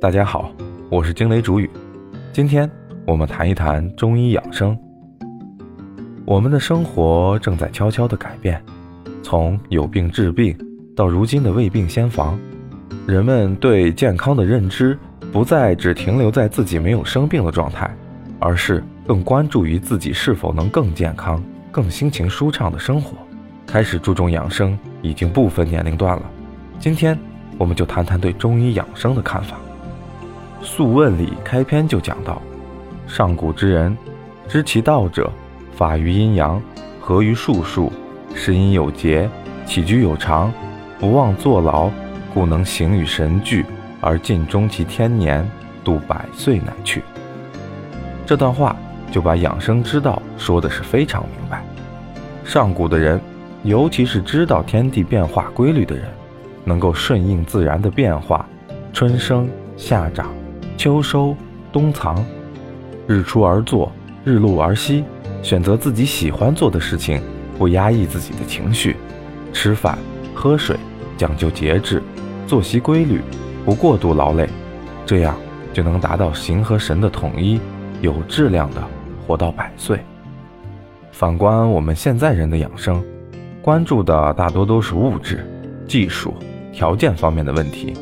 大家好，我是惊雷主语。今天我们谈一谈中医养生。我们的生活正在悄悄地改变，从有病治病到如今的未病先防，人们对健康的认知不再只停留在自己没有生病的状态，而是更关注于自己是否能更健康、更心情舒畅的生活。开始注重养生已经不分年龄段了。今天我们就谈谈对中医养生的看法。《素问》里开篇就讲到，上古之人知其道者，法于阴阳，合于术数，是因有节，起居有常，不忘坐劳，故能行于神俱，而尽终其天年，度百岁乃去。这段话就把养生之道说的是非常明白。上古的人，尤其是知道天地变化规律的人，能够顺应自然的变化，春生夏长，秋收冬藏，日出而作，日落而息，选择自己喜欢做的事情，不压抑自己的情绪，吃饭喝水讲究节制，作息规律，不过度劳累，这样就能达到形和神的统一，有质量的活到百岁。反观我们现在人的养生，关注的大多都是物质、技术、条件方面的问题，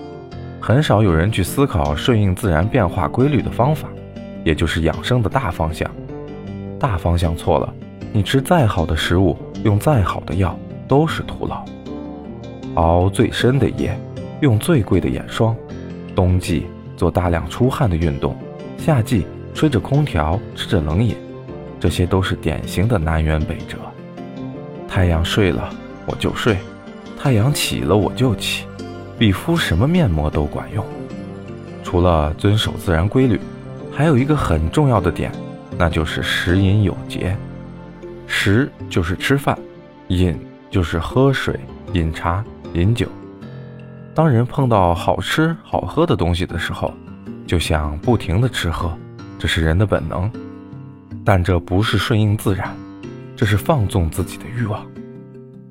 很少有人去思考顺应自然变化规律的方法，也就是养生的大方向。大方向错了，你吃再好的食物，用再好的药，都是徒劳。熬最深的夜，用最贵的眼霜，冬季做大量出汗的运动，夏季吹着空调吃着冷饮，这些都是典型的南辕北辙。太阳睡了我就睡，太阳起了我就起，比敷什么面膜都管用。除了遵守自然规律，还有一个很重要的点，那就是食饮有节。食就是吃饭，饮就是喝水、饮茶、饮酒。当人碰到好吃好喝的东西的时候，就想不停地吃喝，这是人的本能。但这不是顺应自然，这是放纵自己的欲望。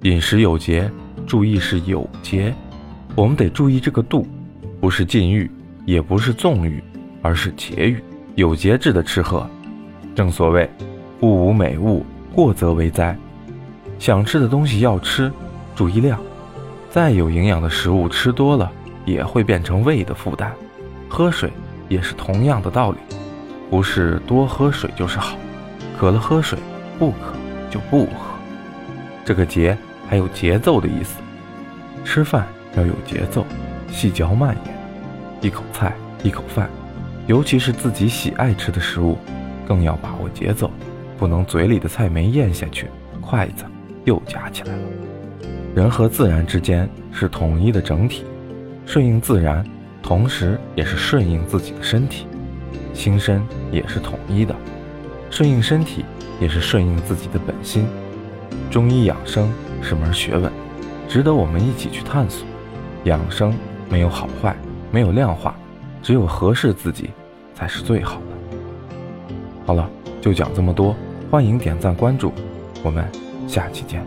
饮食有节，注意是有节，我们得注意这个度，不是禁欲，也不是纵欲，而是节欲，有节制的吃喝。正所谓物无美物，过则为灾。想吃的东西要吃，注意量。再有营养的食物吃多了，也会变成胃的负担。喝水也是同样的道理，不是多喝水就是好，渴了喝水，不渴就不喝。这个节还有节奏的意思，吃饭要有节奏，细嚼慢咽，一口菜一口饭，尤其是自己喜爱吃的食物，更要把握节奏，不能嘴里的菜没咽下去，筷子又夹起来了。人和自然之间是统一的整体，顺应自然，同时也是顺应自己的身体，心身也是统一的，顺应身体也是顺应自己的本心。中医养生是门学问，值得我们一起去探索。养生没有好坏，没有量化，只有合适自己才是最好的。好了，就讲这么多，欢迎点赞关注，我们下期见。